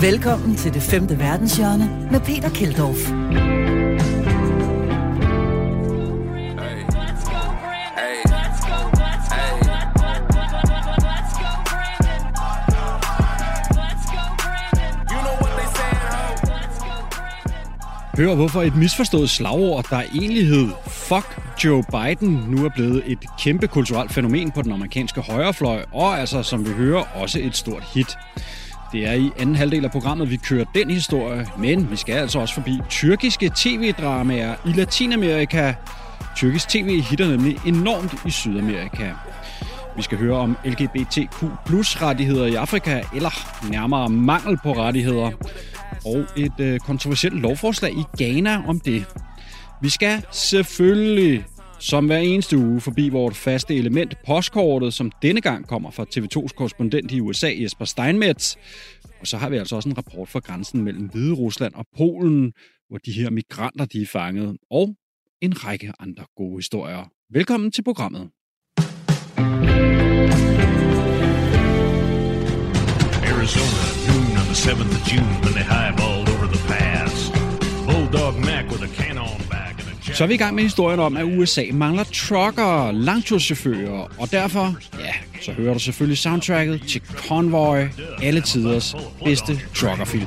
Velkommen til det femte verdenshjørne med Peter Kjeldorf. Hør, hvorfor et misforstået slagord, der i enighed fuck Joe Biden, nu er blevet et kæmpe kulturelt fænomen på den amerikanske højrefløj, og altså, som vi hører, også et stort hit. Det er i anden halvdel af programmet, vi kører den historie, men vi skal altså også forbi tyrkiske tv-dramaer i Latinamerika. Tyrkisk tv hitter nemlig enormt i Sydamerika. Vi skal høre om LGBTQ+-rettigheder i Afrika, eller nærmere mangel på rettigheder, og et kontroversielt lovforslag i Ghana om det. Vi skal selvfølgelig, som hver eneste uge, forbi vores faste element, postkortet, som denne gang kommer fra TV2's korrespondent i USA, Jesper Steinmetz. Og så har vi altså også en rapport fra grænsen mellem Hviderusland og Polen, hvor de her migranter de er fanget, og en række andre gode historier. Velkommen til programmet. Arizona, noon on the 7th of June, when they highballed over the pass. Bulldog Mac with a cannon back. Så er vi i gang med historien om, at USA mangler truckere, langturschauffører, og derfor, ja, så hører du selvfølgelig soundtracket til Convoy, alle tiders bedste truckerfilm.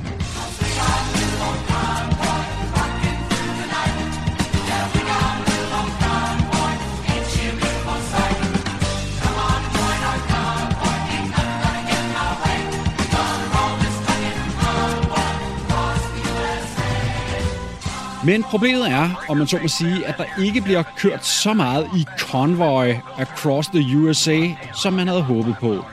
Men problemet er, om man så må sige, at der ikke bliver kørt så meget i Convoy across the USA, som man havde håbet på.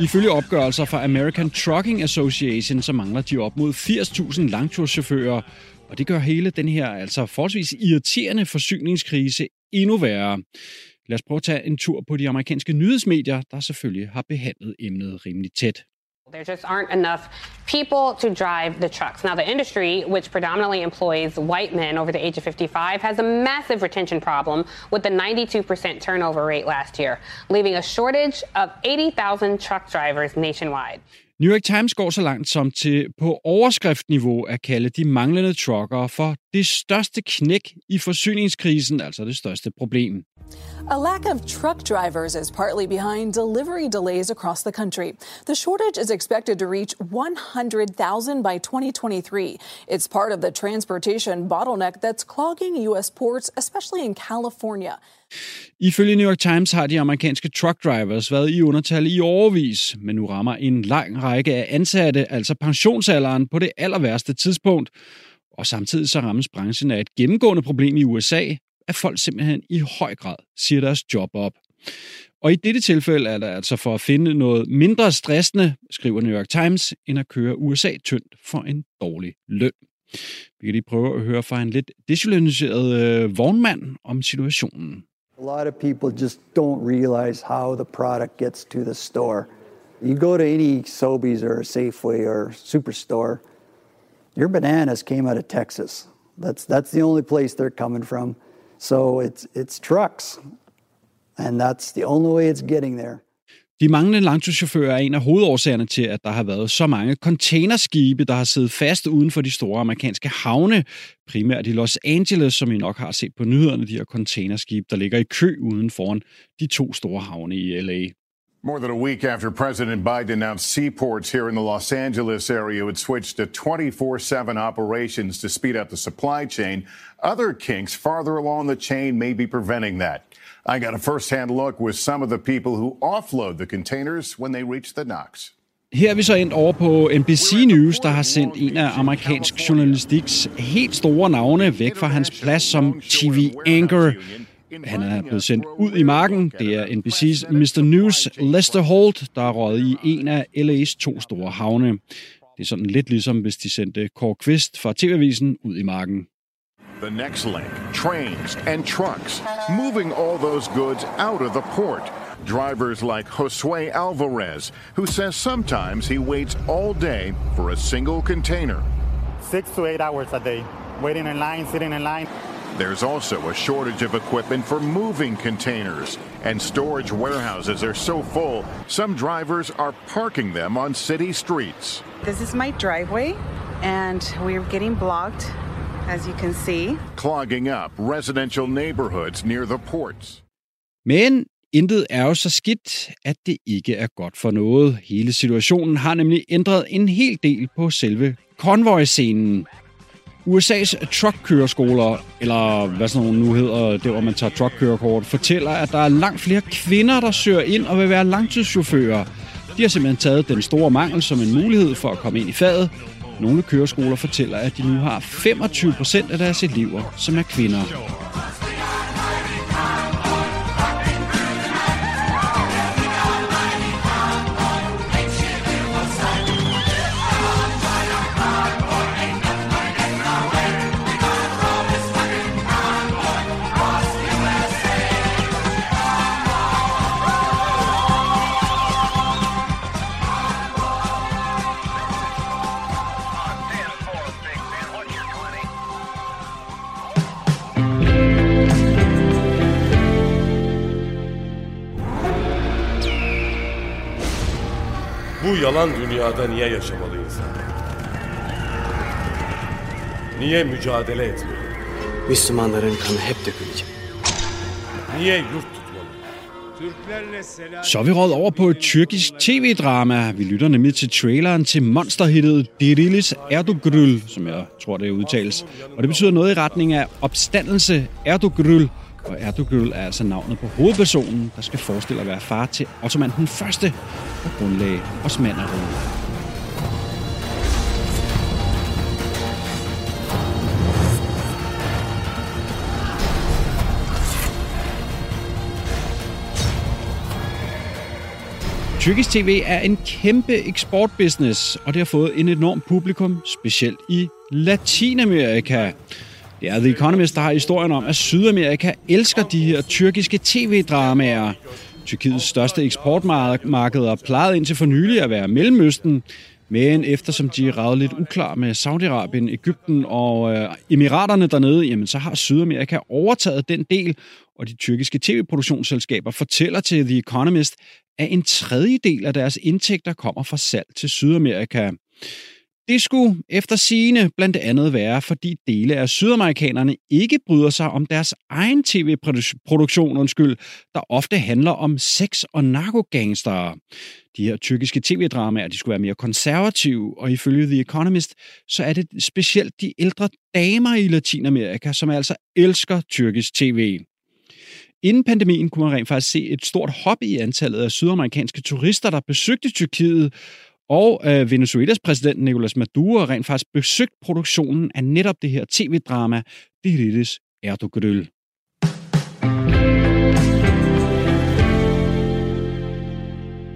Ifølge opgørelser fra American Trucking Association, så mangler de op mod 80.000 langturschauffører, og det gør hele den her altså forholdsvis irriterende forsyningskrise endnu værre. Lad os prøve at tage en tur på de amerikanske nyhedsmedier, der selvfølgelig har behandlet emnet rimelig tæt. There just aren't enough people to drive the trucks. Now, the industry, which predominantly employs white men over the age of 55, has a massive retention problem with a 92% turnover rate last year, leaving a shortage of 80,000 truck drivers nationwide. New York Times går så langt som til på overskriftniveau at kalde de manglende truckere for det største knæk i forsyningskrisen, altså det største problem. A lack of truck drivers is partly behind delivery delays across the country. The shortage is expected to reach 100,000 by 2023. It's part of the transportation bottleneck that's clogging U.S. ports, especially in California. Ifølge New York Times har de amerikanske truck drivers været i undertal i årevis, men nu rammer en lang række af ansatte, altså pensionsalderen, på det aller værste tidspunkt. Og samtidig så rammes branchen af et gennemgående problem i USA, at folk simpelthen i høj grad siger deres job op. Og i dette tilfælde er det altså for at finde noget mindre stressende, skriver New York Times, end at køre USA tyndt for en dårlig løn. Vi kan lige prøve at høre fra en lidt desillusioneret vognmand om situationen. A lot of people just don't realize how the product gets to the store. You go to any Sobeys or Safeway or Superstore, your bananas came out of Texas. That's the only place they're coming from. So it's trucks, and that's the only way it's getting there. De manglende langturschauffører er en af hovedårsagerne til, at der har været så mange containerskibe, der har siddet fast uden for de store amerikanske havne, primært i Los Angeles, som I nok har set på nyhederne, de her containerskibe, der ligger i kø uden foran de to store havne i LA. More than a week after President Biden announced seaports here in the Los Angeles area would switch to 24/7 operations to speed up the supply chain, other kinks farther along the chain may be preventing that. I got a first-hand look with some of the people who offload the containers when they reach the docks. Her er vi så endt over på NBC News, der har sendt en af amerikansk journalistiks helt store navne væk fra hans plads som TV-anchor. Han er blevet sendt ud i marken. Det er NBC's Mr. News, Lester Holt, der er røget i en af LA's to store havne. Det er sådan lidt ligesom, hvis de sendte Kåre Kvist fra TV-avisen ud i marken. The next link, trains and trucks, moving all those goods out of the port. Drivers like Josue Alvarez, who says sometimes he waits all day for a single container. 6 to 8 hours a day, waiting in line, sitting in line. There's also a shortage of equipment for moving containers, and storage warehouses are so full, some drivers are parking them on city streets. This is my driveway, and we're getting blocked, as you can see. Clogging up residential neighborhoods near the ports. Men intet er jo så skidt, at det ikke er godt for noget. Hele situationen har nemlig ændret en hel del på selve konvojscenen. USA's truckkøreskoler, eller hvad sådan nogle nu hedder, det hvor man tager truckkørekort, fortæller, at der er langt flere kvinder, der søger ind og vil være langtidschauffører. De har simpelthen taget den store mangel som en mulighed for at komme ind i faget. Nogle køreskoler fortæller, at de nu har 25% af deres elever, som er kvinder. Bu yalan dünyada niye yaşamalı insan? Niye mücadele etmeli? Müslümanların kanı hep dökülecek. Niye yurt tutmalı? Türklerle selam... Så er vi råd over på et tyrkisk tv-drama. Vi lytter nemlig til traileren til monsterhittet Diriliş Ertuğrul, som jeg tror, det udtales. Og det betyder noget i retning af opstandelse Ertuğrul. Og Ertuğrul er altså navnet på hovedpersonen, der skal forestille at være far til Ottoman den første, og grundlagde Osmannerriget. Tyrkisk TV er en kæmpe eksportbusiness, og det har fået en enorm publikum, specielt i Latinamerika. Det er The Economist, der har historien om, at Sydamerika elsker de her tyrkiske tv-dramaer. Tyrkiets største eksportmarkeder plejede indtil for nylig at være Mellemøsten, men eftersom de er raget lidt uklar med Saudi-Arabien, Egypten og Emiraterne dernede, jamen så har Sydamerika overtaget den del, og de tyrkiske tv-produktionsselskaber fortæller til The Economist, at en tredjedel af deres indtægter kommer fra salg til Sydamerika. Det skulle efter sigende blandt andet være, fordi dele af sydamerikanerne ikke bryder sig om deres egen tv-produktion, der ofte handler om sex og narkogangstere. De her tyrkiske tv-dramaer, de skulle være mere konservative, og ifølge The Economist, så er det specielt de ældre damer i Latinamerika, som altså elsker tyrkisk tv. Inden pandemien kunne man rent faktisk se et stort hop i antallet af sydamerikanske turister, der besøgte Tyrkiet, og Venezuelas præsident Nicolas Maduro rent faktisk besøgt produktionen af netop det her tv-drama, Diriliş Ertuğrul.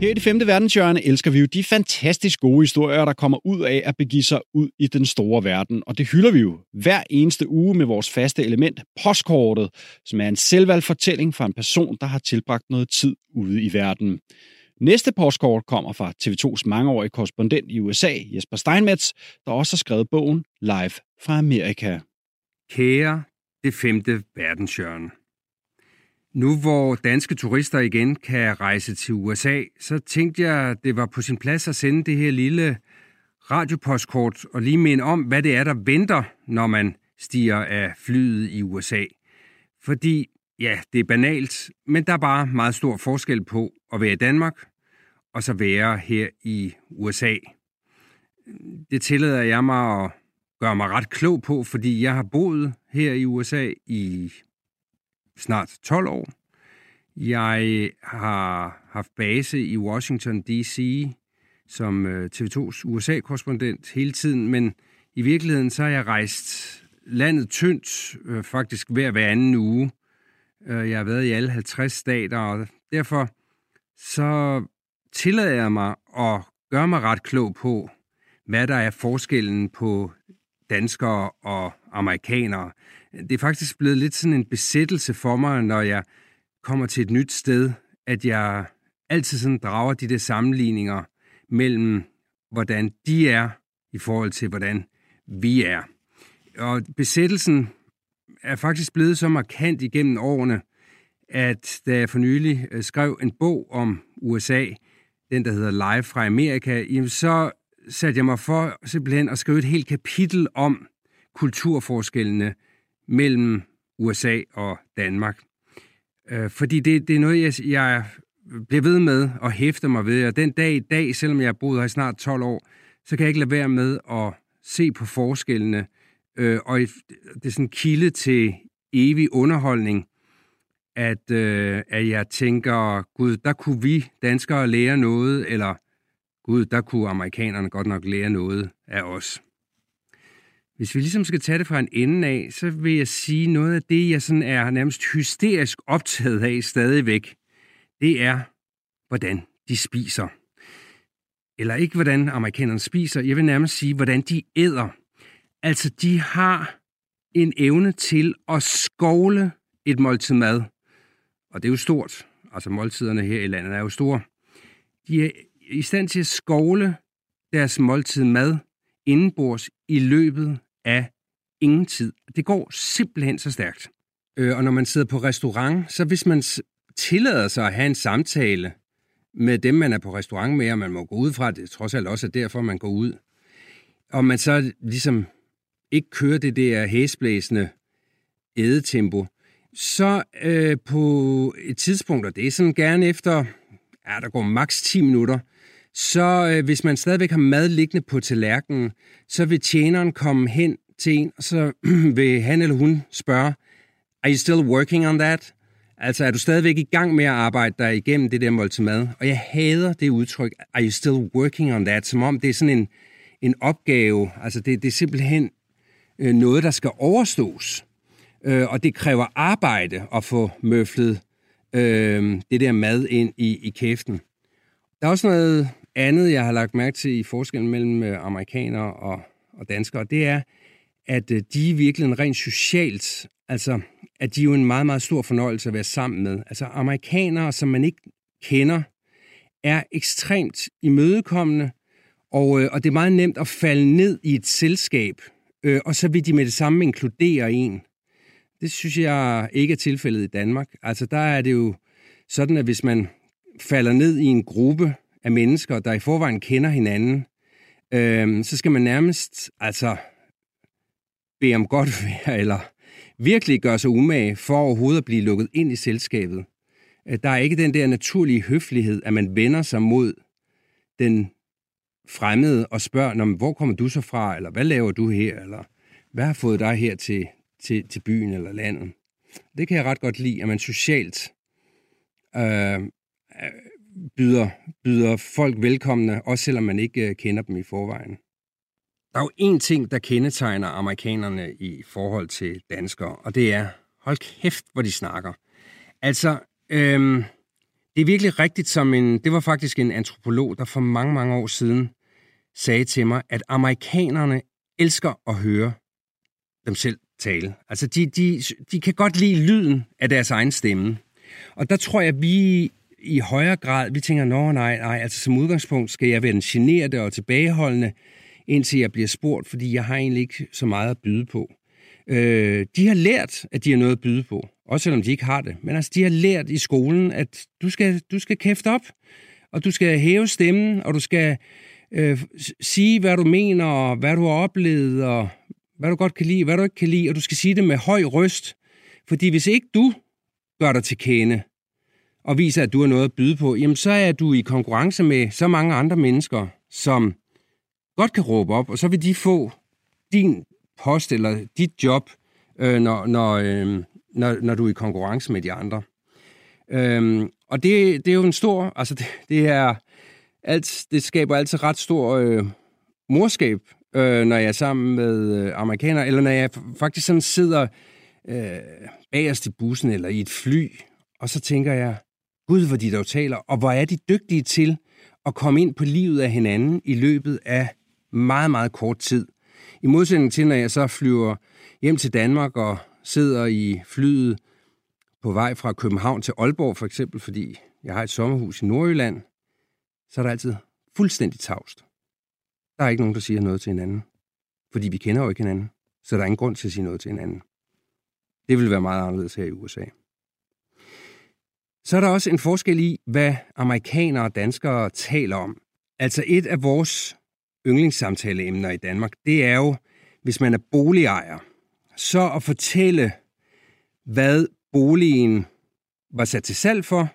Her i det femte verdenshjørne elsker vi jo de fantastisk gode historier, der kommer ud af at begive sig ud i den store verden. Og det hylder vi jo hver eneste uge med vores faste element, postkortet, som er en selvvalgt fortælling fra en person, der har tilbragt noget tid ude i verden. Næste postkort kommer fra TV2's mangeårige korrespondent i USA, Jesper Steinmetz, der også har skrevet bogen Live fra Amerika. Kære det femte verdenshjørne. Nu hvor danske turister igen kan rejse til USA, så tænkte jeg, det var på sin plads at sende det her lille radiopostkort og lige minde om, hvad det er, der venter, når man stiger af flyet i USA. Fordi, ja, det er banalt, men der er bare meget stor forskel på at være i Danmark og så være her i USA. Det tillader jeg mig at gøre mig ret klog på, fordi jeg har boet her i USA i snart 12 år. Jeg har haft base i Washington D.C. som TV2's USA-korrespondent hele tiden, men i virkeligheden så har jeg rejst landet tyndt, faktisk hver anden uge. Jeg har været i alle 50 stater, og derfor så tillader jeg mig at gøre mig ret klog på, hvad der er forskellen på danskere og amerikanere. Det er faktisk blevet lidt sådan en besættelse for mig, når jeg kommer til et nyt sted, at jeg altid sådan drager de der sammenligninger mellem, hvordan de er i forhold til, hvordan vi er. Og besættelsen er faktisk blevet så markant igennem årene, at da jeg for nylig skrev en bog om USA, den der hedder Live fra Amerika, så satte jeg mig for simpelthen at skrive et helt kapitel om kulturforskellene mellem USA og Danmark. Fordi det er noget, jeg bliver ved med og hæfter mig ved. Og den dag i dag, selvom jeg har boet her i snart 12 år, så kan jeg ikke lade være med at se på forskellene. Og det er sådan en kilde til evig underholdning, at jeg tænker, gud, der kunne vi danskere lære noget, eller gud, der kunne amerikanerne godt nok lære noget af os. Hvis vi ligesom skal tage det fra en ende af, så vil jeg sige noget af det, jeg sådan er nærmest hysterisk optaget af stadigvæk. Det er, hvordan de spiser. Eller ikke, hvordan amerikanerne spiser. Jeg vil nærmest sige, hvordan de æder. Altså, de har en evne til at skovle et måltid mad. Og det er jo stort. Altså, måltiderne her i landet er jo store. De er i stand til at skovle deres måltid mad indenbords i løbet af ingen tid. Det går simpelthen så stærkt. Og når man sidder på restaurant, så hvis man tillader sig at have en samtale med dem, man er på restaurant med, og man må gå ud fra det, trods alt også er derfor, man går ud, og man så ligesom ikke kører det der hæsblæsende ædetempo, så på et tidspunkt, og det er sådan gerne efter, der går maks 10 minutter, så hvis man stadigvæk har mad liggende på tallerkenen, så vil tjeneren komme hen til en, og så vil han eller hun spørge, are you still working on that? Altså, er du stadigvæk i gang med at arbejde dig igennem det der måltid mad? Og jeg hader det udtryk, are you still working on that? Som om det er sådan en opgave, altså det er simpelthen noget, der skal overstås. Og det kræver arbejde at få møflet det der mad ind i kæften. Der er også noget andet, jeg har lagt mærke til i forskellen mellem amerikanere og danskere. Det er, at de er virkelig rent socialt, altså at de er jo en meget, meget stor fornøjelse at være sammen med. Altså amerikanere, som man ikke kender, er ekstremt imødekommende, og det er meget nemt at falde ned i et selskab, og så vil de med det samme inkludere en. Det synes jeg ikke er tilfældet i Danmark. Altså der er det jo sådan, at hvis man falder ned i en gruppe af mennesker, der i forvejen kender hinanden, så skal man nærmest bede om godt vejr, eller virkelig gøre sig umage for overhovedet at blive lukket ind i selskabet. Der er ikke den der naturlige høflighed, at man vender sig mod den fremmede og spørger, hvor kommer du så fra, eller hvad laver du her, eller hvad har fået dig her til byen eller landet. Det kan jeg ret godt lide, at man socialt byder folk velkomne, også selvom man ikke kender dem i forvejen. Der er jo en ting, der kendetegner amerikanerne i forhold til danskere, og det er, hold kæft, hvor de snakker. Altså, det er virkelig rigtigt, det var faktisk en antropolog, der for mange, mange år siden sagde til mig, at amerikanerne elsker at høre dem selv tale. Altså, de kan godt lide lyden af deres egen stemme. Og der tror jeg, vi i højere grad, vi tænker, altså som udgangspunkt skal jeg være den generede og tilbageholdende, indtil jeg bliver spurgt, fordi jeg har egentlig ikke så meget at byde på. De har lært, at de har noget at byde på, også selvom de ikke har det. Men altså, de har lært i skolen, at du skal kæfte op, og du skal hæve stemmen, og du skal sige, hvad du mener, og hvad du har oplevet, og hvad du godt kan lide, hvad du ikke kan lide, og du skal sige det med høj røst. Fordi hvis ikke du gør dig til kende, og viser, at du har noget at byde på, jamen så er du i konkurrence med så mange andre mennesker, som godt kan råbe op, og så vil de få din post eller dit job, når du er i konkurrence med de andre. Og det er jo en stor, altså det skaber altid ret stor morskab, når jeg er sammen med amerikanere, eller når jeg faktisk sådan sidder bagerst i bussen eller i et fly, og så tænker jeg, gud, hvor de dog taler, og hvor er de dygtige til at komme ind på livet af hinanden i løbet af meget, meget kort tid. I modsætning til, når jeg så flyver hjem til Danmark og sidder i flyet på vej fra København til Aalborg for eksempel, fordi jeg har et sommerhus i Nordjylland, så er der altid fuldstændig tavst. Der er ikke nogen, der siger noget til hinanden, fordi vi kender jo ikke hinanden, så der er ingen grund til at sige noget til hinanden. Det vil være meget anderledes her i USA. Så er der også en forskel i, hvad amerikanere og danskere taler om. Altså et af vores yndlingssamtaleemner i Danmark, det er jo, hvis man er boligejer, så at fortælle, hvad boligen var sat til salg for,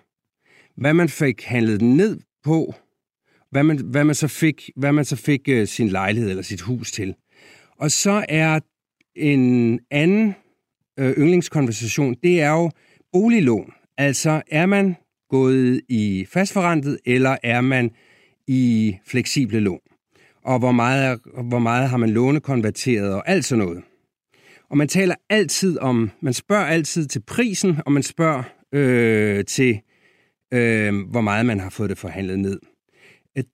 hvad man fik handlet ned på, hvad man så fik sin lejlighed eller sit hus til. Og så er en anden yndlingskonversation, det er jo boliglån. Altså, er man gået i fastforrentet, eller er man i fleksible lån? Og hvor meget har man lånekonverteret og alt sådan noget? Og man taler altid om, man spørger altid til prisen, og man spørger til hvor meget man har fået det forhandlet ned.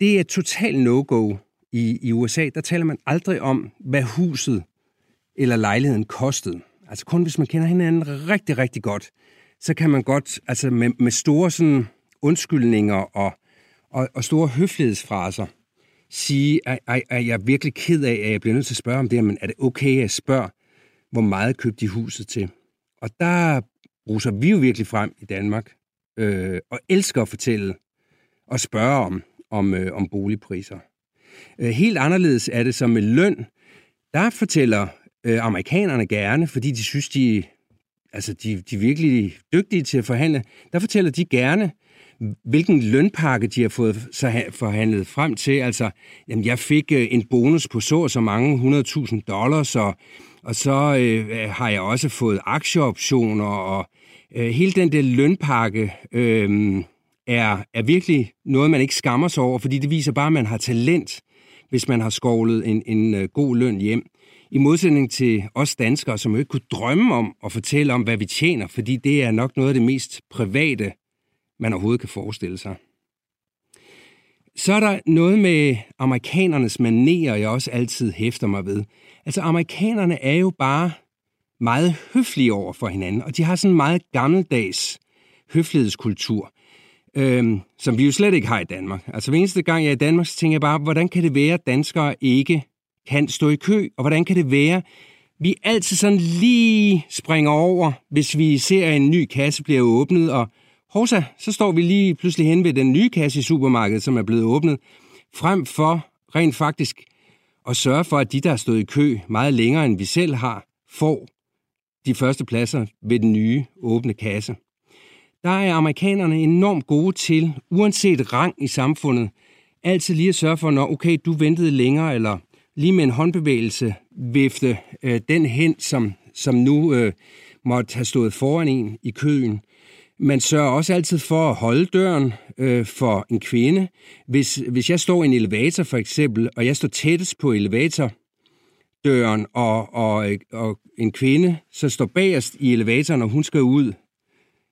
Det er total no-go i USA. Der taler man aldrig om, hvad huset eller lejligheden kostede. Altså kun hvis man kender hinanden rigtig, rigtig godt, så kan man godt, altså med store sådan undskyldninger og store høflighedsfraser, sige, at jeg er virkelig ked af, at jeg bliver nødt til at spørge om det, men er det okay, at jeg spørger, hvor meget købte de huset til? Og der bruser vi jo virkelig frem i Danmark, og elsker at fortælle og spørge om boligpriser. Helt anderledes er det som med løn. Der fortæller amerikanerne gerne, fordi de synes, de er virkelig dygtige til at forhandle. Der fortæller de gerne, hvilken lønpakke de har fået forhandlet frem til. Altså, jamen, jeg fik en bonus på så mange $100.000, og så har jeg også fået aktieoptioner, og hele den der lønpakke er virkelig noget, man ikke skammer sig over, fordi det viser bare, at man har talent, hvis man har skovlet en god løn hjem. I modsætning til os danskere, som jo ikke kunne drømme om at fortælle om, hvad vi tjener, fordi det er nok noget af det mest private, man overhovedet kan forestille sig. Så er der noget med amerikanernes manerer, jeg også altid hæfter mig ved. Altså amerikanerne er jo bare meget høflige over for hinanden, og de har sådan en meget gammeldags høflighedskultur, som vi jo slet ikke har i Danmark. Altså hver eneste gang jeg er i Danmark, så tænker jeg bare, hvordan kan det være, at danskere ikke kan stå i kø, og hvordan kan det være, vi altid sådan lige springer over, hvis vi ser en ny kasse bliver åbnet, og hovsa, så står vi lige pludselig hen ved den nye kasse i supermarkedet, som er blevet åbnet, frem for rent faktisk at sørge for, at de, der har stået i kø meget længere, end vi selv har, får de første pladser ved den nye åbne kasse. Der er amerikanerne enormt gode til, uanset rang i samfundet, altid lige at sørge for, når okay, du ventede længere, eller lige med en håndbevægelse vifte den hen, som nu måtte have stået foran en i køen. Man sørger også altid for at holde døren for en kvinde. Hvis jeg står i en elevator for eksempel, og jeg står tættest på elevatordøren, og en kvinde så står bagerst i elevatoren, og hun skal ud,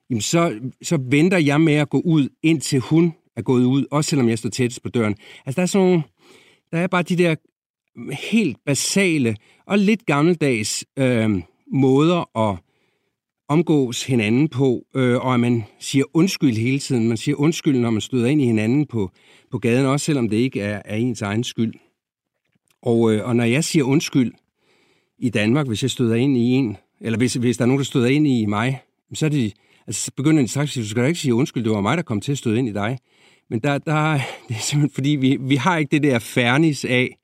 jamen så venter jeg med at gå ud, indtil hun er gået ud, også selvom jeg står tættest på døren. Altså der er bare de der helt basale og lidt gammeldags måder at omgås hinanden på, og at man siger undskyld hele tiden. Man siger undskyld, når man støder ind i hinanden på gaden, også selvom det ikke er ens egen skyld. Og når jeg siger undskyld i Danmark, hvis jeg støder ind i en, eller hvis der er nogen, der støder ind i mig, så er det, altså, begynder de straks at sige, du skal da ikke sige undskyld, det var mig, der kom til at støde ind i dig. Men der det er simpelthen, fordi vi har ikke det der fernis af,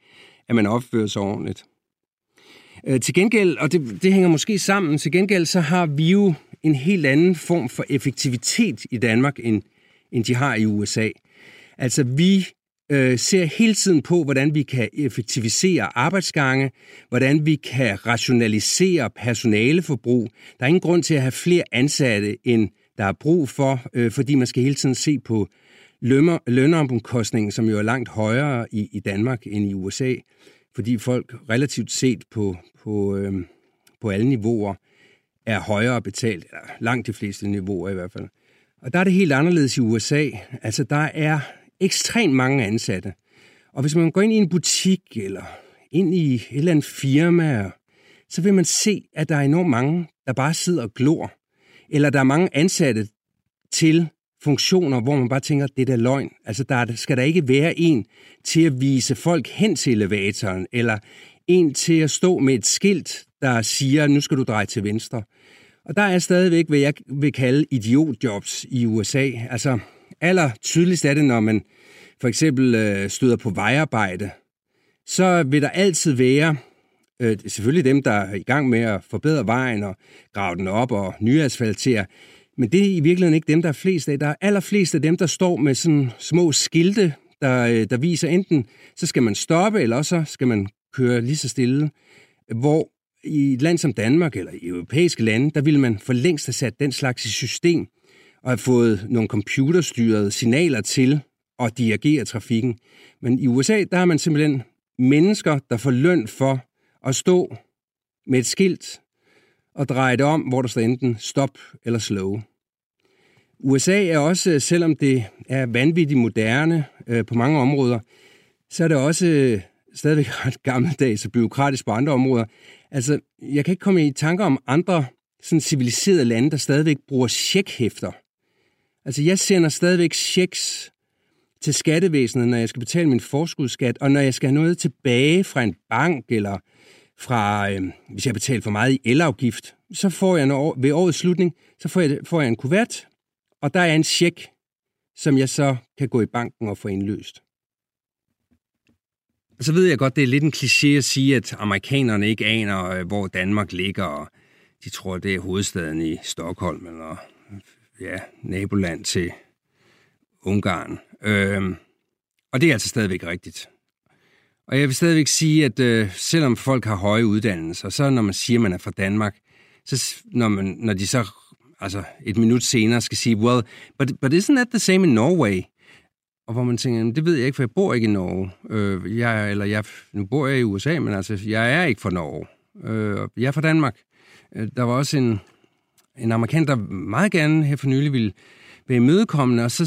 at man opfører sig ordentligt. Til gengæld, og det hænger måske sammen, til gengæld så har vi jo en helt anden form for effektivitet i Danmark, end de har i USA. Altså vi ser hele tiden på, hvordan vi kan effektivisere arbejdsgange, hvordan vi kan rationalisere personaleforbrug. Der er ingen grund til at have flere ansatte, end der er brug for, fordi man skal hele tiden se på lønomkostningen, som jo er langt højere i Danmark end i USA, fordi folk relativt set på alle niveauer er højere betalt, langt de fleste niveauer i hvert fald. Og der er det helt anderledes i USA. Altså, der er ekstremt mange ansatte. Og hvis man går ind i en butik eller ind i et eller andet firma, så vil man se, at der er enormt mange, der bare sidder og glor. Eller der er mange ansatte til funktioner, hvor man bare tænker, det er da løgn. Altså, der skal der ikke være en til at vise folk hen til elevatoren, eller en til at stå med et skilt, der siger, nu skal du dreje til venstre. Og der er stadigvæk, hvad jeg vil kalde idiotjobs i USA. Altså, allertydeligst er det, når man for eksempel støder på vejarbejde. Så vil der altid være selvfølgelig dem, der er i gang med at forbedre vejen og grave den op og nyasfaltere. Men det er i virkeligheden ikke dem, der er flest af. Der er allerflest af dem, der står med sådan små skilte, der viser enten, så skal man stoppe, eller så skal man køre lige så stille. Hvor i et land som Danmark eller i europæiske lande, der ville man for længst have sat den slags i system og have fået nogle computerstyrede signaler til at dirigere trafikken. Men i USA, der har man simpelthen mennesker, der får løn for at stå med et skilt og dreje det om, hvor der står enten stop eller slow. USA er også, selvom det er vanvittigt moderne på mange områder, så er det også stadigvæk ret gammeldags og bureaukratisk på andre områder. Altså, jeg kan ikke komme i tanker om andre sådan civiliserede lande, der stadigvæk bruger checkhæfter. Altså, jeg sender stadigvæk checks til skattevæsenet, når jeg skal betale min forskudsskat, og når jeg skal have noget tilbage fra en bank, eller fra, hvis jeg betaler for meget i elafgift, så får jeg ved årets slutning, så får jeg en kuvert, og der er en check, som jeg så kan gå i banken og få indløst. Og så ved jeg godt, det er lidt en kliché at sige, at amerikanerne ikke aner, hvor Danmark ligger, og de tror, det er hovedstaden i Stockholm, eller ja, naboland til Ungarn. Og det er altså stadigvæk rigtigt. Og jeg vil stadigvæk sige, at selvom folk har høje uddannelser, så når man siger, at man er fra Danmark, så når de så altså et minut senere skal sige, well, but isn't that the same in Norway? Og hvor man tænker, det ved jeg ikke, for jeg bor ikke i Norge. Nu bor jeg i USA, men altså, jeg er ikke fra Norge. Jeg er fra Danmark. Der var også en amerikaner, der meget gerne her for nylig ville være imødekommende, og så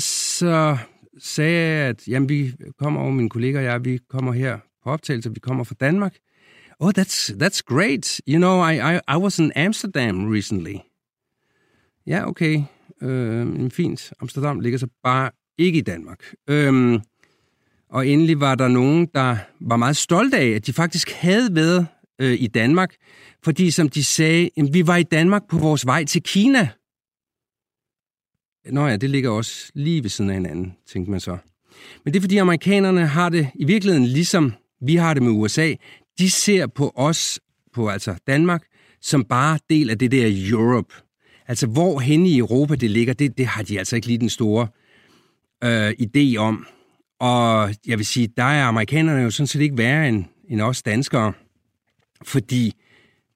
sagde jeg, at jamen, vi kommer over, mine kolleger og jeg, vi kommer her på optagelse, vi kommer fra Danmark. Oh, that's great. You know, I was in Amsterdam recently. Ja, okay. Fint. Amsterdam ligger så bare ikke i Danmark. Og endelig var der nogen, der var meget stolte af, at de faktisk havde været i Danmark, fordi som de sagde, vi var i Danmark på vores vej til Kina. Nå ja, det ligger også lige ved siden af hinanden, tænkte man så. Men det er fordi amerikanerne har det i virkeligheden ligesom vi har det med USA. De ser på os, på altså Danmark, som bare del af det der Europe. Altså hvor hen i Europa det ligger, det har de altså ikke lige den store idé om. Og jeg vil sige, der er amerikanerne jo sådan set ikke værre end os danskere, fordi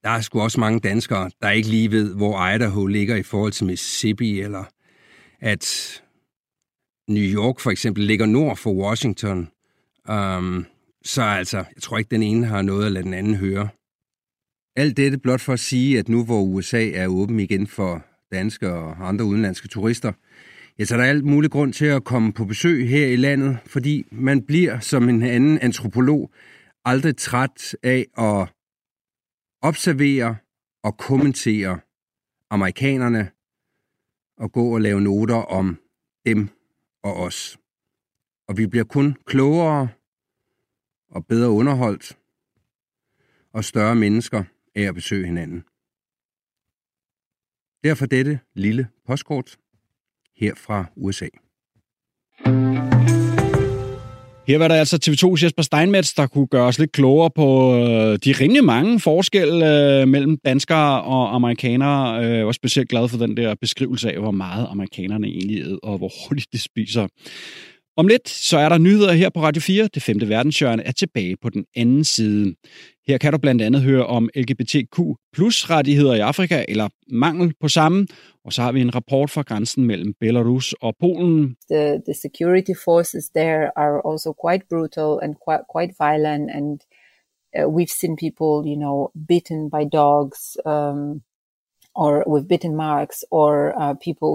der er sgu også mange danskere, der ikke lige ved, hvor Idaho ligger i forhold til Mississippi, eller at New York for eksempel ligger nord for Washington. Så altså, jeg tror ikke, den ene har noget at lade den anden høre. Alt dette blot for at sige, at nu hvor USA er åben igen for danske og andre udenlandske turister, ja, så der er alt mulig grund til at komme på besøg her i landet, fordi man bliver som en anden antropolog aldrig træt af at observere og kommentere amerikanerne og gå og lave noter om dem og os. Og vi bliver kun klogere og bedre underholdt og større mennesker af at besøge hinanden. Derfor dette lille postkort her fra USA. Her var der altså TV2's Jesper Steinmetz, der kunne gøre os lidt klogere på de rimelig mange forskelle mellem danskere og amerikanere. Jeg var specielt glad for den der beskrivelse af, hvor meget amerikanerne egentlig æder, og hvor hurtigt de spiser. Om lidt, så er der nyheder her på Radio 4. Det femte verdenshjørne er tilbage på den anden side. Her kan du blandt andet høre om LGBTQ+-rettigheder i Afrika, eller mangel på samme. Og så har vi en rapport fra grænsen mellem Belarus og Polen. The security forces there are also quite brutal and quite violent. And we've seen people, you know, bitten by dogs or with bitten marks, or people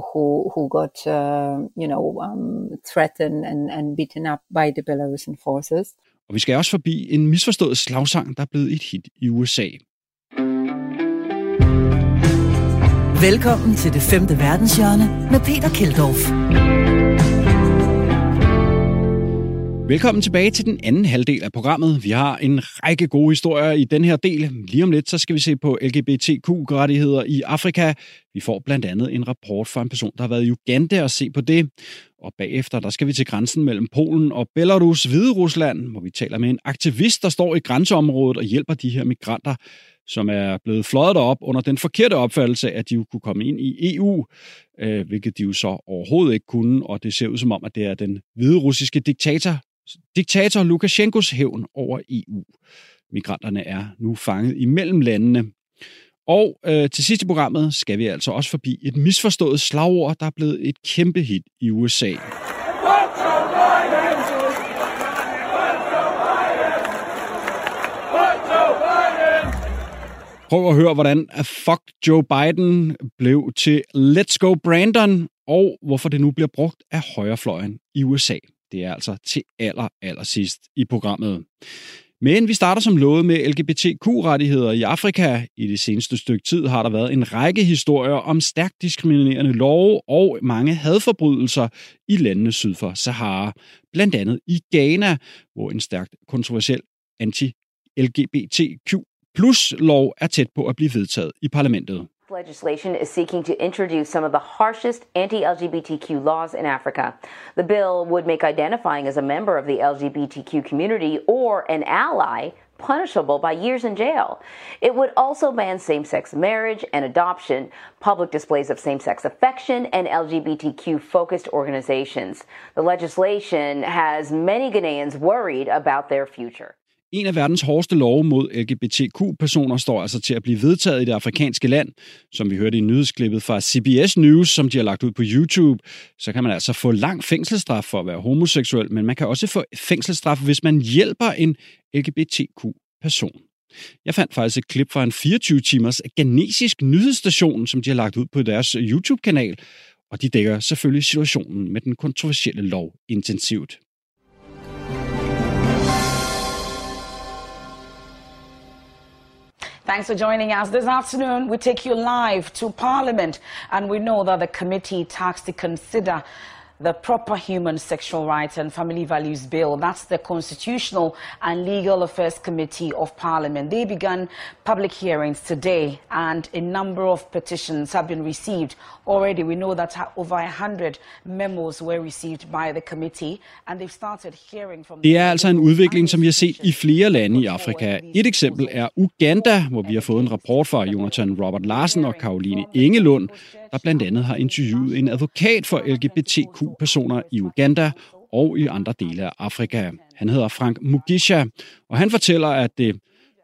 who got, threatened and beaten up by the Belarusian forces. Og vi skal også forbi en misforstået slagsang, der er blevet et hit i USA. Velkommen til det femte verdenshjørne med Peter Kjeldorf. Velkommen tilbage til den anden halvdel af programmet. Vi har en række gode historier i den her del. Lige om lidt så skal vi se på LGBTQ-rettigheder i Afrika. Vi får blandt andet en rapport fra en person, der har været i Uganda, og se på det. Og bagefter der skal vi til grænsen mellem Polen og Belarus, Hviderusland, hvor vi taler med en aktivist, der står i grænseområdet og hjælper de her migranter, som er blevet fløjet derop under den forkerte opfattelse, at de jo kunne komme ind i EU, hvilket de jo så overhovedet ikke kunne, og det ser ud som om, at det er den hviderussiske diktator Lukashenkos hævn over EU. Migranterne er nu fanget imellem landene. Og til sidst i programmet skal vi altså også forbi et misforstået slagord, der er blevet et kæmpe hit i USA. Prøv at høre, hvordan fuck Joe Biden blev til Let's Go Brandon, og hvorfor det nu bliver brugt af højrefløjen i USA. Det er altså til allersidst i programmet. Men vi starter som lovet med LGBTQ-rettigheder i Afrika. I det seneste stykke tid har der været en række historier om stærkt diskriminerende love og mange hadforbrydelser i landene syd for Sahara. Blandt andet i Ghana, hvor en stærkt kontroversiel anti-LGBTQ+-lov er tæt på at blive vedtaget i parlamentet. Legislation is seeking to introduce some of the harshest anti-LGBTQ laws in Africa. The bill would make identifying as a member of the LGBTQ community or an ally punishable by years in jail. It would also ban same-sex marriage and adoption, public displays of same-sex affection, and LGBTQ-focused organizations. The legislation has many Ghanaians worried about their future. En af verdens hårdeste love mod LGBTQ-personer står altså til at blive vedtaget i det afrikanske land. Som vi hørte i nyhedsklippet fra CBS News, som de har lagt ud på YouTube, så kan man altså få lang fængselsstraf for at være homoseksuel, men man kan også få fængselsstraf, hvis man hjælper en LGBTQ-person. Jeg fandt faktisk et klip fra en 24-timers ghanesisk nyhedsstation, som de har lagt ud på deres YouTube-kanal, og de dækker selvfølgelig situationen med den kontroversielle lov intensivt. Thanks for joining us. This afternoon, we take you live to Parliament, and we know that the committee tasked to consider the proper human sexual rights and family values bill. That's the Constitutional and Legal Affairs Committee of Parliament. They began public hearings today, and a number of petitions have been received already. We know that over 100 memos were received by the committee, and they've started hearing from. Det er altså en udvikling, som vi har set i flere lande i Afrika. Et eksempel er Uganda, hvor vi har fået en rapport fra Jonathan Robert Larsen og Karoline Engelund, der blandt andet har interviewet en advokat for LGBTQ-personer i Uganda og i andre dele af Afrika. Han hedder Frank Mugisha, og han fortæller, at det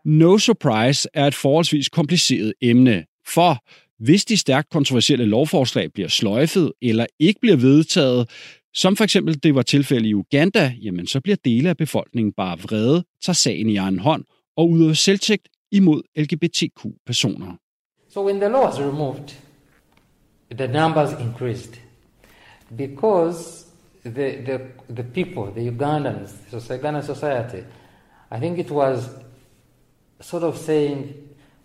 no surprise er et forholdsvis kompliceret emne. For hvis de stærkt kontroversielle lovforslag bliver sløjfet eller ikke bliver vedtaget, som for eksempel det var tilfældet i Uganda, jamen så bliver dele af befolkningen bare vrede, tager sagen i egen hånd og udøver selvtægt imod LGBTQ-personer. So when the law is removed, the numbers increased because the people, the Ugandans, the Ugandan society, I think it was sort of saying,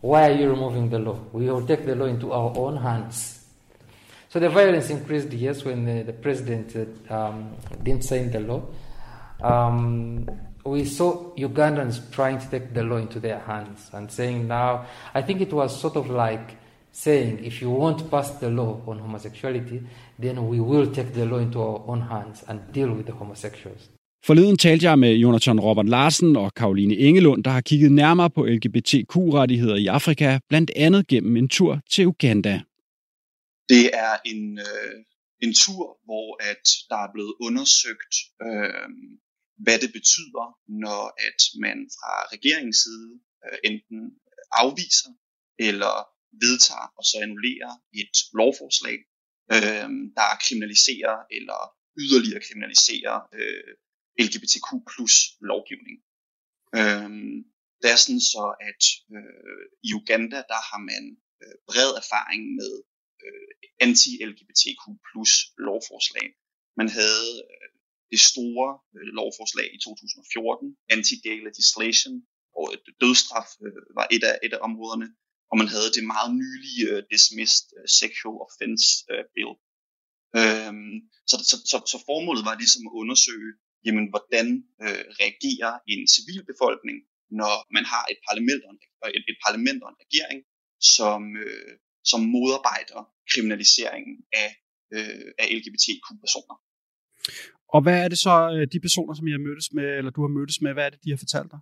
why are you removing the law? We will take the law into our own hands. So the violence increased, yes, when the president didn't sign the law. We saw Ugandans trying to take the law into their hands and saying now, I think it was sort of like saying, if you won't pass the law on homosexuality, then we will take the law into our own hands and deal with the homosexuals. Forleden talte jeg med Jonathan Robert Larsen og Karoline Engelund, der har kigget nærmere på LGBTQ-rettigheder i Afrika, blandt andet gennem en tur til Uganda. Det er en tur, hvor at der er blevet undersøgt, hvad det betyder, når at man fra regeringens side enten afviser eller vedtager og så annullerer et lovforslag, der kriminaliserer eller yderligere kriminaliserer LGBTQ plus lovgivning. Det er sådan så, at i Uganda, der har man bred erfaring med anti-LGBTQ plus lovforslag. Man havde det store lovforslag i 2014, anti-gay legislation, hvor dødsstraf var et af områderne. Og man havde det meget nylige dismissed sexual offense bill. Så formålet var ligesom at undersøge, jamen hvordan reagerer en civilbefolkning, når man har et parlament og en regering, som modarbejder kriminaliseringen af LGBTQ-personer. Og hvad er det så de personer, som I har mødtes med, eller du har mødtes med, hvad er det, de har fortalt dig?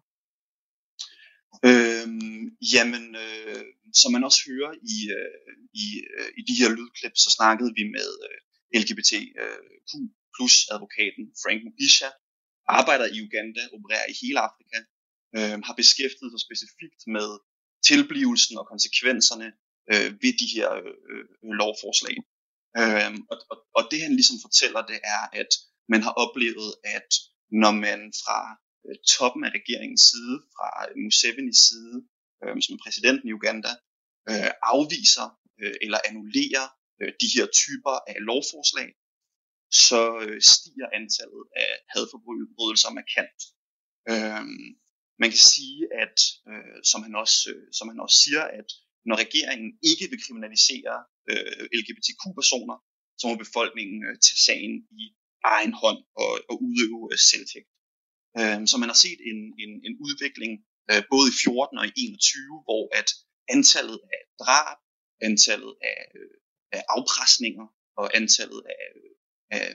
Som man også hører i de her lydklip, så snakkede vi med LGBTQ plus advokaten Frank Mugisha, arbejder i Uganda, opererer i hele Afrika, har beskæftiget sig specifikt med tilblivelsen og konsekvenserne ved de her lovforslag. Og det han ligesom fortæller, det er, at man har oplevet, at når man fra toppen af regeringens side, fra Musevenis side, som er præsidenten i Uganda, afviser eller annullerer de her typer af lovforslag, så stiger antallet af hadforbrydelser markant. Man kan sige, at som han også siger, at når regeringen ikke vil kriminalisere LGBTQ-personer, så må befolkningen tage sagen i egen hånd og udøve selvtægt. Så man har set en udvikling både i 14 og i 21, hvor at antallet af drab, antallet af afpresninger og antallet af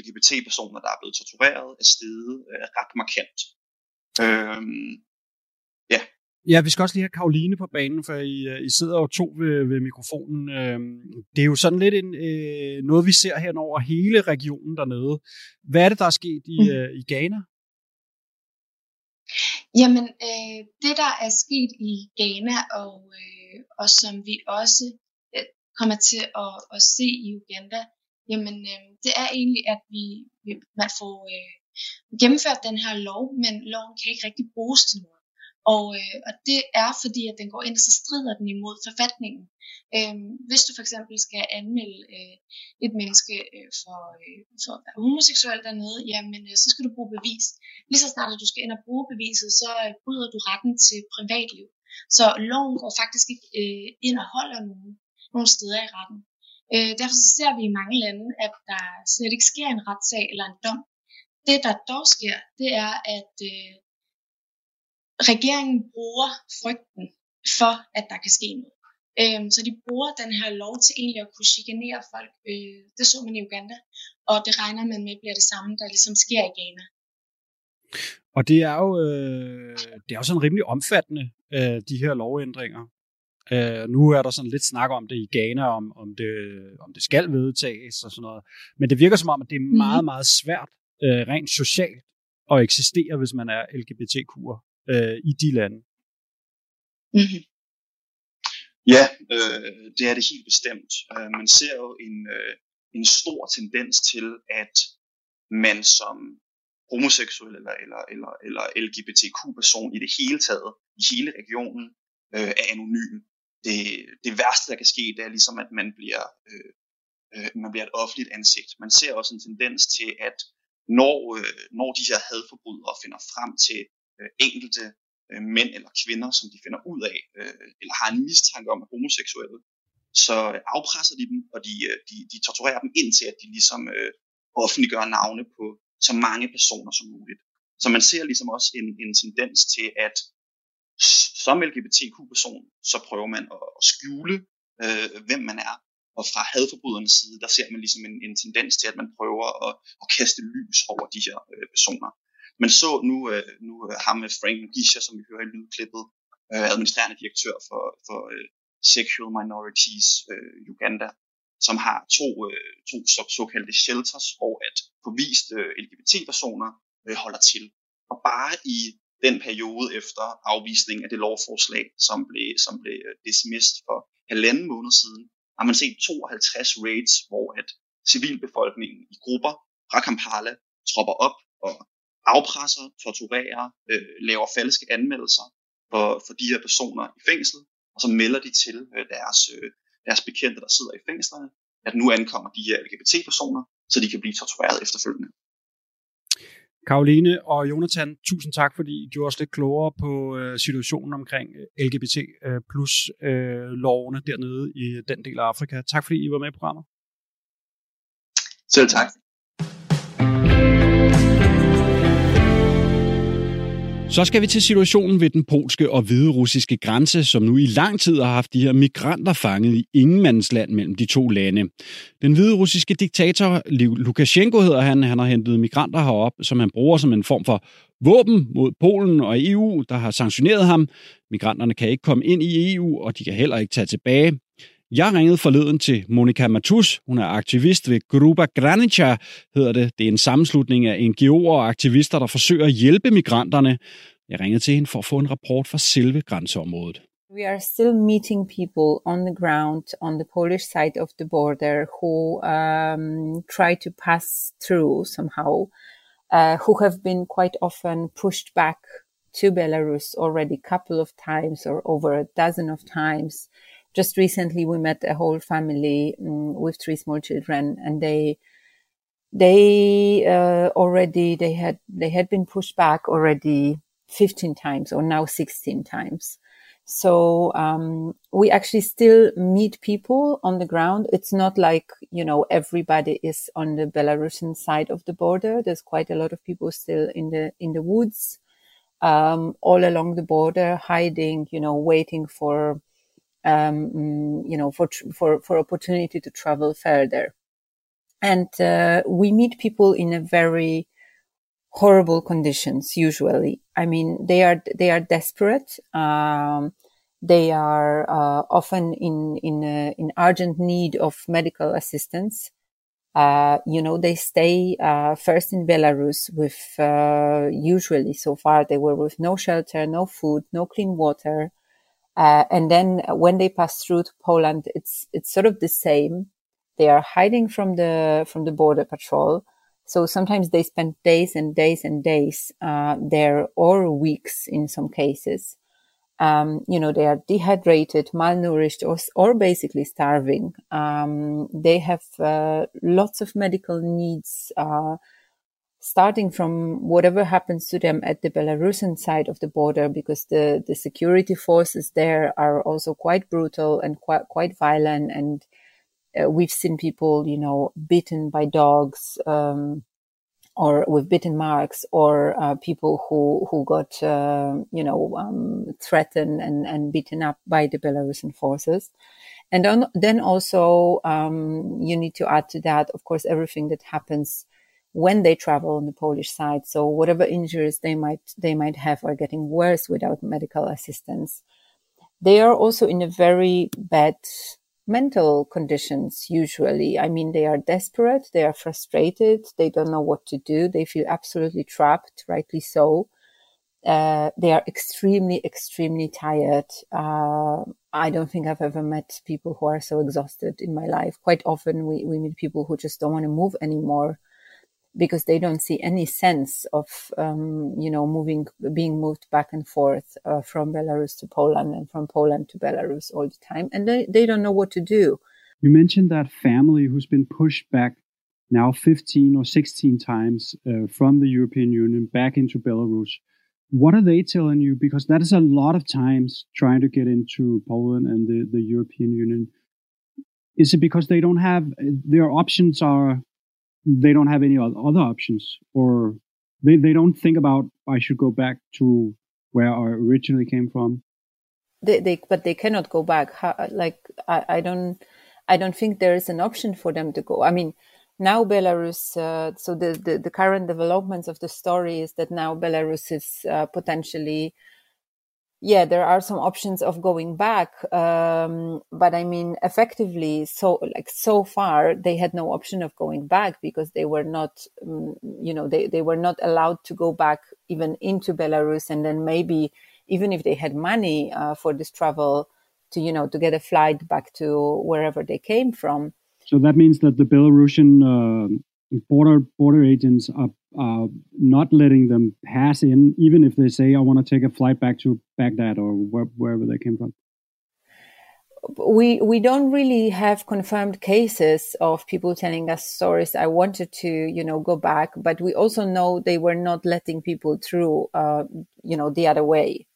LGBT-personer, der er blevet tortureret, er steget ret markant. Ja, vi skal også lige have Karoline på banen, for I sidder jo to ved mikrofonen. Det er jo sådan lidt noget, vi ser her over hele regionen dernede. Hvad er det, der er sket i Ghana? Jamen, det der er sket i Ghana, og som vi også kommer til at se i Uganda, jamen det er egentlig, at man får gennemført den her lov, men loven kan ikke rigtig bruges til noget. Og det er fordi, at den går ind, så strider den imod forfatningen. Hvis du for eksempel skal anmelde et menneske for at være homoseksuel dernede, jamen så skal du bruge bevis. Lige så snart at du skal ind og bruge beviset, så bryder du retten til privatliv. Så loven går faktisk ikke ind og holder nogle steder i retten. Derfor så ser vi i mange lande, at der slet ikke sker en retssag eller en dom. Det der dog sker, det er, at regeringen bruger frygten for, at der kan ske noget. Så de bruger den her lov til egentlig at kunne chikanere folk. Det så man i Uganda, og det regner man med bliver det samme, der ligesom sker i Ghana. Og det er jo sådan rimelig omfattende, de her lovændringer. Nu er der sådan lidt snak om det i Ghana, om det skal vedtages og sådan noget. Men det virker som om, at det er meget, meget svært rent socialt at eksistere, hvis man er LGBTQ'er i de lande. Mm-hmm. Ja, det er det helt bestemt. Man ser jo en stor tendens til, at man som homoseksuel eller LGBTQ-person i det hele taget, i hele regionen, er anonym. Det værste, der kan ske, det er ligesom, at man bliver et offentligt ansigt. Man ser også en tendens til, at når de her hadforbrydere finder frem til enkelte mænd eller kvinder, som de finder ud af, eller har en mistanke om, at homoseksuelle, så afpresser de dem, og de torturerer dem indtil, at de ligesom offentliggør navne på så mange personer som muligt. Så man ser ligesom også en tendens til, at som LGBTQ-person, så prøver man at skjule, hvem man er, og fra hadforbrydernes side, der ser man ligesom en tendens til, at man prøver at kaste lys over de her personer. Man så nu ham med Frank Mugisha, som vi hører i lydklippet, administrerende direktør for Sexual Minorities Uganda, som har to såkaldte shelters, hvor at påviste LGBT-personer holder til. Og bare i den periode efter afvisningen af det lovforslag, som blev dismissed for 1,5 måned siden, har man set 52 raids, hvor at civilbefolkningen i grupper fra Kampala tropper op og afpresser, torturerer, laver falske anmeldelser for de her personer i fængsel, og så melder de til deres bekendte, der sidder i fængslerne, at nu ankommer de her LGBT-personer, så de kan blive tortureret efterfølgende. Karoline og Jonathan, tusind tak, fordi I gjorde os lidt klogere på situationen omkring LGBT plus lovene dernede i den del af Afrika. Tak, fordi I var med i programmet. Selv tak. Så skal vi til situationen ved den polske og hviderussiske grænse, som nu i lang tid har haft de her migranter fanget i ingenmandsland mellem de to lande. Den hviderussiske diktator Lukashenko hedder han. Han har hentet migranter herop, som han bruger som en form for våben mod Polen og EU, der har sanktioneret ham. Migranterne kan ikke komme ind i EU, og de kan heller ikke tage tilbage. Jeg ringede forleden til Monika Matus. Hun er aktivist ved Grupa Granica, hedder det. Det er en sammenslutning af NGO'er og aktivister, der forsøger at hjælpe migranterne. Jeg ringede til hende for at få en rapport fra selve grænseområdet. We are still meeting people on the ground on the Polish side of the border who try to pass through somehow, who have been quite often pushed back to Belarus already a couple of times or over a dozen of times. Just recently we met a whole family with three small children, and they had been pushed back already 15 times or now 16 times. So we actually still meet people on the ground. It's not like, you know, everybody is on the Belarusian side of the border. There's quite a lot of people still in the woods, all along the border, hiding, you know, waiting for opportunity to travel further. And we meet people in a very horrible conditions usually. I mean, they are desperate. They are often in urgent need of medical assistance. They stay first in Belarus with usually, so far they were with no shelter, no food, no clean water. And then when they pass through to Poland, it's sort of the same. They are hiding from the border patrol. So sometimes they spend days and days and days there, or weeks in some cases. They are dehydrated, malnourished, or basically starving. They have lots of medical needs, starting from whatever happens to them at the Belarusian side of the border, because the security forces there are also quite brutal and quite violent. And we've seen people, you know, bitten by dogs, or with bitten marks, or people who got, threatened and beaten up by the Belarusian forces. And then also, you need to add to that, of course, everything that happens when they travel on the Polish side. So whatever injuries they might have are getting worse without medical assistance. They are also in a very bad mental conditions usually. I mean, they are desperate, they are frustrated, they don't know what to do, they feel absolutely trapped, rightly so. They are extremely, extremely tired. I don't think I've ever met people who are so exhausted in my life. Quite often we meet people who just don't want to move anymore, because they don't see any sense of, being moved back and forth from Belarus to Poland and from Poland to Belarus all the time. And they don't know what to do. You mentioned that family who's been pushed back now 15 or 16 times from the European Union back into Belarus. What are they telling you? Because that is a lot of times trying to get into Poland and the European Union. Is it because they don't have, their options are, they don't have any other options, or they don't think about, I should go back to where I originally came from? But they cannot go back. I don't think there is an option for them to go. I mean, now Belarus, so the current developments of the story is that now Belarus is potentially, yeah, there are some options of going back, but I mean, effectively, so far they had no option of going back, because they were not, they were not allowed to go back even into Belarus. And then maybe even if they had money for this travel to get a flight back to wherever they came from. So that means that the Belarusian border agents are not letting them pass in, even if they say, I want to take a flight back to Baghdad or wherever they came from? We don't really have confirmed cases of people telling us stories, I wanted to, go back, but we also know they were not letting people through, the other way.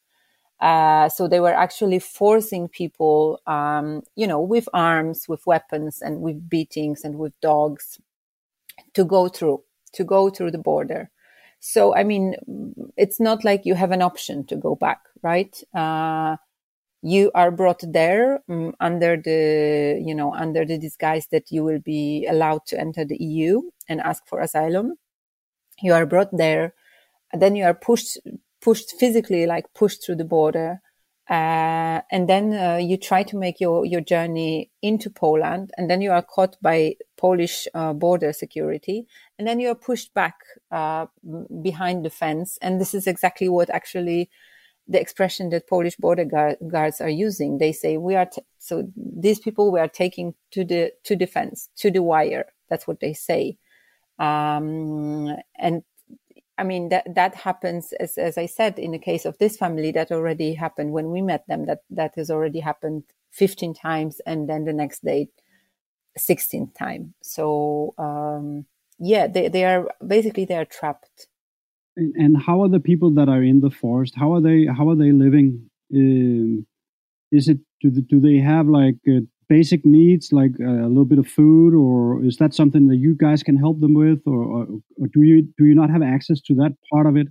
So they were actually forcing people, with arms, with weapons, and with beatings and with dogs, to go through the border. So, I mean, it's not like you have an option to go back, right? You are brought there under the disguise that you will be allowed to enter the EU and ask for asylum. You are brought there. Then you are pushed physically, like pushed through the border. And then you try to make your journey into Poland, and then you are caught by Polish border security, and then you are pushed back behind the fence. And this is exactly what actually the expression that Polish border guards are using. They say, we are taking to the fence, to the wire. That's what they say. And I mean, that happens, as I said, in the case of this family, that already happened when we met them, that has already happened 15 times, and then the next day, 16th time. So, they are basically, they are trapped. And how are the people that are in the forest? How are they living? Do they have like basic needs, like a little bit of food, or is that something that you guys can help them with, or do you not have access to that part of it?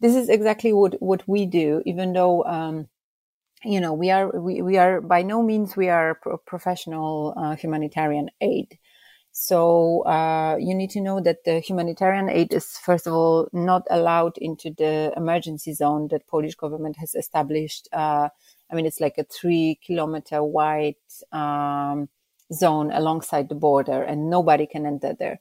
This is exactly what we do, even though we are by no means professional humanitarian aid. So you need to know that the humanitarian aid is, first of all, not allowed into the emergency zone that Polish government has established. It's like a 3-kilometer wide zone alongside the border, and nobody can enter there.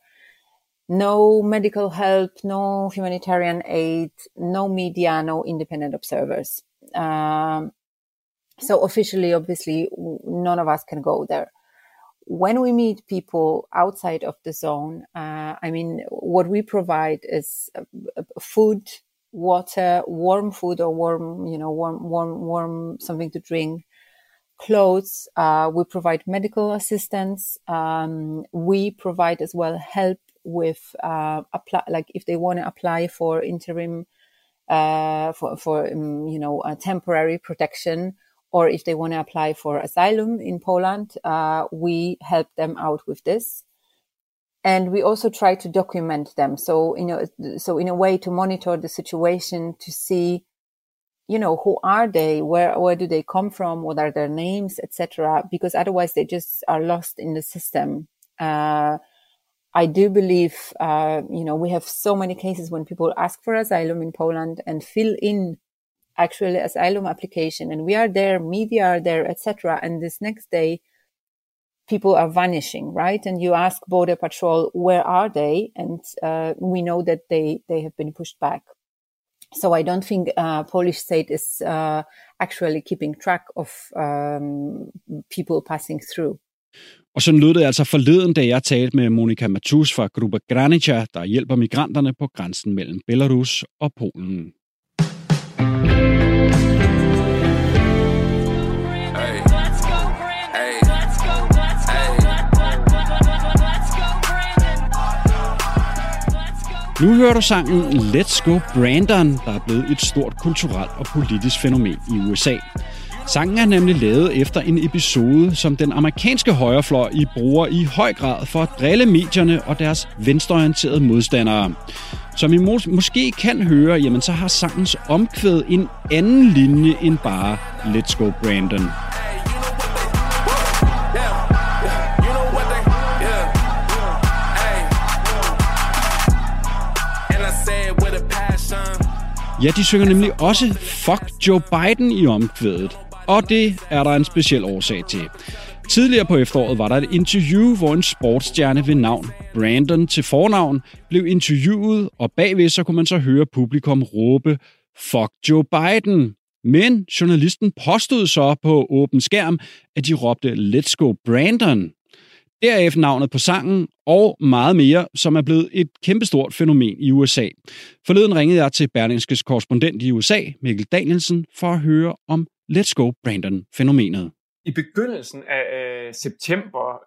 No medical help, no humanitarian aid, no media, no independent observers. So officially, obviously, none of us can go there. When we meet people outside of the zone, what we provide is food, water, warm food or warm something to drink, clothes. We provide medical assistance. We provide as well help with if they want to apply for interim, a temporary protection. Or if they want to apply for asylum in Poland, we help them out with this, and we also try to document them. So in a way, to monitor the situation, to see, who are they, where do they come from, what are their names, etc. Because otherwise, they just are lost in the system. I do believe, we have so many cases when people ask for asylum in Poland and fill in actually asylum application, and we are there, media are there, etc. And this next day, people are vanishing, right? And you ask Border Patrol, where are they? And we know that they have been pushed back. So I don't think Polish state is actually keeping track of people passing through. Og sådan lød det altså forleden, da jeg talte med Monika Matus fra Grupa Granica, der hjælper migranterne på grænsen mellem Belarus og Polen. Nu hører du sangen Let's Go Brandon, der er blevet et stort kulturelt og politisk fænomen i USA. Sangen er nemlig lavet efter en episode, som den amerikanske højrefløj bruger i høj grad for at drille medierne og deres venstreorienterede modstandere. Som I måske kan høre, jamen så har sangens omkvæd en anden linje end bare Let's Go Brandon. Ja, de synger nemlig også Fuck Joe Biden i omkvædet, og det er der en speciel årsag til. Tidligere på efteråret var der et interview, hvor en sportsstjerne ved navn Brandon til fornavn blev interviewet, og bagved så kunne man så høre publikum råbe Fuck Joe Biden. Men journalisten påstod så på åben skærm, at de råbte Let's Go Brandon. Derefter navnet på sangen og meget mere, som er blevet et kæmpestort fænomen i USA. Forleden ringede jeg til Berlingskes korrespondent i USA, Mikkel Danielsen, for at høre om Let's Go Brandon-fænomenet. I begyndelsen af september,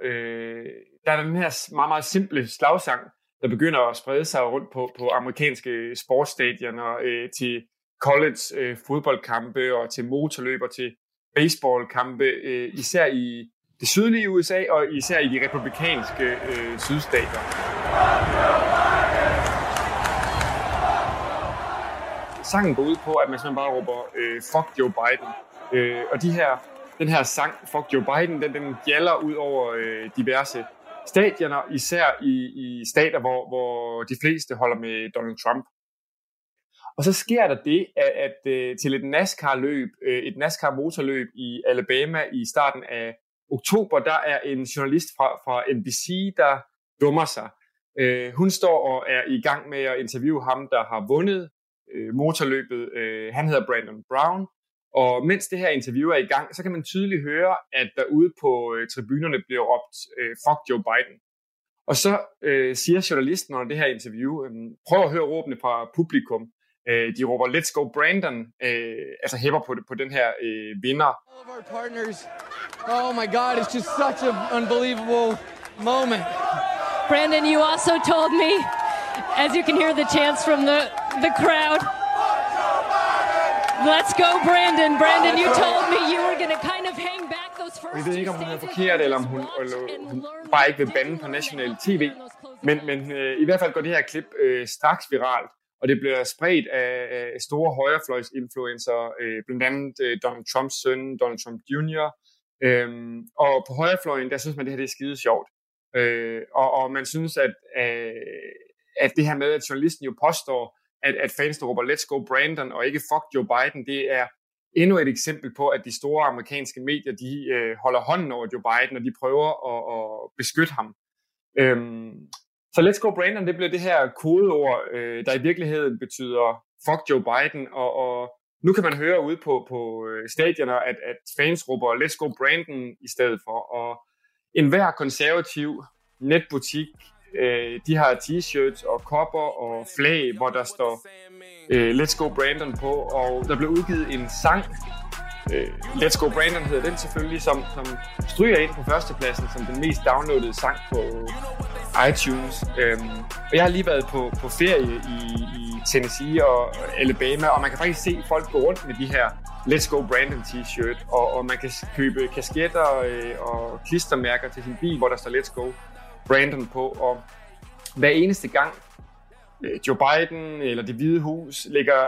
der er den her meget, meget simple slagsang, der begynder at sprede sig rundt på amerikanske sportsstadioner, til college-fodboldkampe og til motorløb og til baseballkampe, især i det sydlige USA og især i de republikanske sydstater. sangen går ud på, at man simpelthen bare råber, fuck Joe Biden. Og den her sang, fuck Joe Biden, den gælder ud over diverse stadioner, især i stater, hvor de fleste holder med Donald Trump. Og så sker der det, at til et NASCAR-motorløb i Alabama i starten af oktober, der er en journalist fra NBC, der dummer sig. Hun står og er i gang med at interviewe ham, der har vundet motorløbet. Han hedder Brandon Brown. Og mens det her interview er i gang, så kan man tydeligt høre, at der ude på tribunerne bliver råbt, fuck Joe Biden. Og så siger journalisten under det her interview, prøv at høre råbene fra publikum. De råber, let's go Brandon, altså hæpper på den her vinder. All of our partners, oh my God, it's just such an unbelievable moment. Brandon, you also told me, as you can hear the chants from the crowd, let's go, Brandon. Brandon, you told me you were going to kind of hang back those first. Jeg ved ikke, om hun er forkert, eller om hun bare ikke vil bande på national tv. Men i hvert fald går det her klip straks viralt, og det bliver spredt af store højrefløjsinfluencer, blandt andet Donald Trumps søn, Donald Trump Jr. Og på højrefløjen, der synes man, det her det er skide sjovt. Og man synes, at det her med, at journalisten jo påstår, at fans, der råber, let's go Brandon, og ikke fuck Joe Biden, det er endnu et eksempel på, at de store amerikanske medier, de holder hånden over Joe Biden, og de prøver at beskytte ham. Så let's go Brandon, det bliver det her kodeord, der i virkeligheden betyder fuck Joe Biden, og nu kan man høre ude på stadioner, at fans råber, let's go Brandon i stedet for, og enhver konservativ netbutik, de har t-shirts og kopper og flag, hvor der står Let's Go Brandon på, og der blev udgivet en sang, Let's Go Brandon hedder den selvfølgelig, som stryger ind på førstepladsen som den mest downloadede sang på iTunes. Og jeg har lige været på ferie i Tennessee og Alabama, og man kan faktisk se folk gå rundt med de her Let's Go Brandon t-shirt, og man kan købe kasketter og klistermærker til sin bil, hvor der står Let's Go Brandon på, og hver eneste gang Joe Biden eller Det Hvide Hus lægger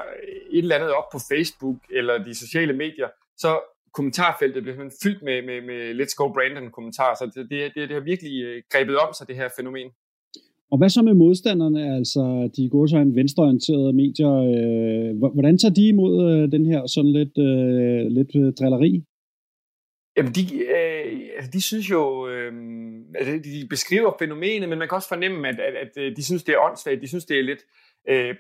et eller andet op på Facebook eller de sociale medier, så kommentarfeltet bliver fyldt med Let's Go Brandon kommentarer, så det har virkelig grebet om sig, det her fænomen. Og hvad så med modstanderne, altså de gåsøjne venstreorienterede medier, hvordan tager de imod den her sådan lidt drilleri? Jamen, de synes jo, de beskriver fænomenet, men man kan også fornemme, at de synes, det er åndssvagt, de synes, det er lidt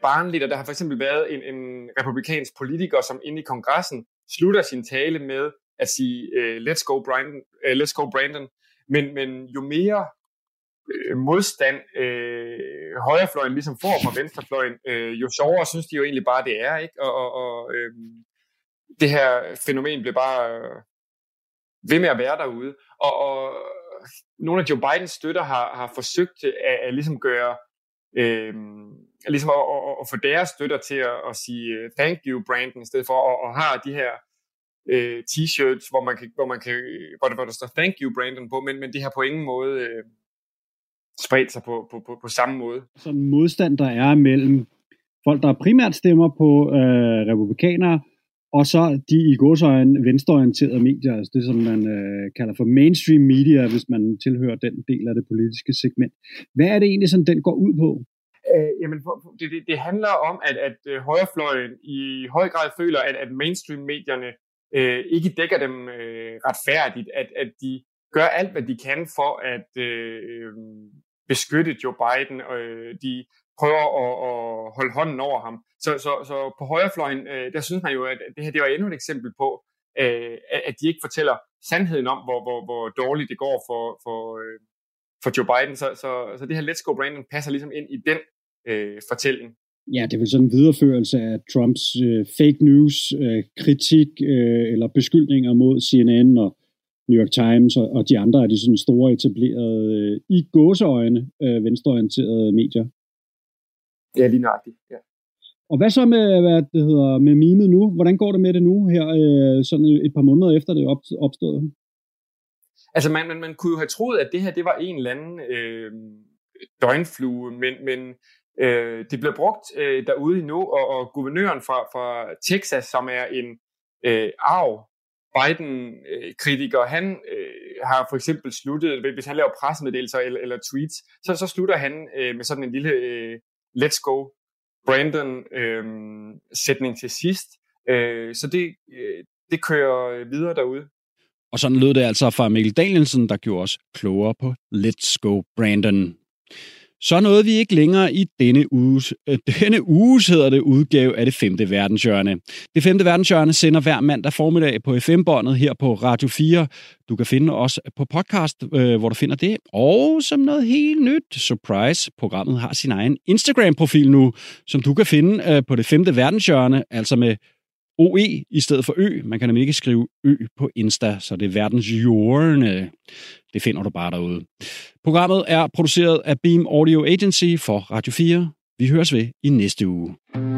barnligt, og der har for eksempel været en republikansk politiker, som inde i kongressen slutter sin tale med at sige, let's go Brandon, let's go Brandon. Men jo mere modstand højrefløjen ligesom får fra venstrefløjen, jo sjovere synes de jo egentlig bare, det er, ikke? Og det her fænomen blev bare ved med at være derude, og nogle af Joe Bidens støtter har forsøgt at ligesom gøre, ligesom at få deres støtter til at sige thank you Brandon, i stedet for at have de her t-shirts, hvor der står thank you Brandon på, men det har på ingen måde spredt sig på samme måde. Så en modstand, der er mellem folk, der primært stemmer på republikanere, og så de i godsøjne venstreorienterede medier, altså det, som man kalder for mainstream media, hvis man tilhører den del af det politiske segment. Hvad er det egentlig, som den går ud på? Jamen, det handler om, at højrefløjen i høj grad føler, at mainstream-medierne ikke dækker dem retfærdigt, at de gør alt, hvad de kan for at beskytte Joe Biden, og de prøver at holde hånden over ham. Så på højrefløjen, der synes man jo, at det her det var endnu et eksempel på, at de ikke fortæller sandheden om, hvor dårligt det går for Joe Biden. Så det her Let's Go Brandon passer ligesom ind i den fortælling. Ja, det er vel sådan en videreførelse af Trumps fake news, kritik eller beskyldninger mod CNN og New York Times og de andre af de sådan store etablerede, i gåseøjne, venstreorienterede medier. Ja, lige nøjagtigt, ja. Og hvad så med, med memet nu? Hvordan går det med det nu, her sådan et par måneder efter det opstod? Altså, man kunne jo have troet, at det her, det var en eller anden døgnflue, men Det bliver brugt derude endnu, og guvernøren fra Texas, som er en arv Biden-kritiker, han har for eksempel sluttet, hvis han laver pressemeddelelser eller tweets, så slutter han med sådan en lille let's go Brandon sætning til sidst. Så det kører videre derude. Og sådan lød det altså fra Mikkel Danielsen, der gjorde os klogere på Let's Go Brandon. Så nåede vi ikke længere i denne uges hedder det, udgave af Det Femte Verdenshjørne. Det Femte Verdenshjørne sender hver mandag formiddag på FM-båndet her på Radio 4. Du kan finde os på podcast, hvor du finder det. Og som noget helt nyt, surprise, programmet har sin egen Instagram-profil nu, som du kan finde på Det Femte Verdenshjørne, altså med OE i stedet for Ø. Man kan nemlig ikke skrive Ø på Insta, så det er verdenshjørne. Det finder du bare derude. Programmet er produceret af Beam Audio Agency for Radio 4. Vi høres ved i næste uge.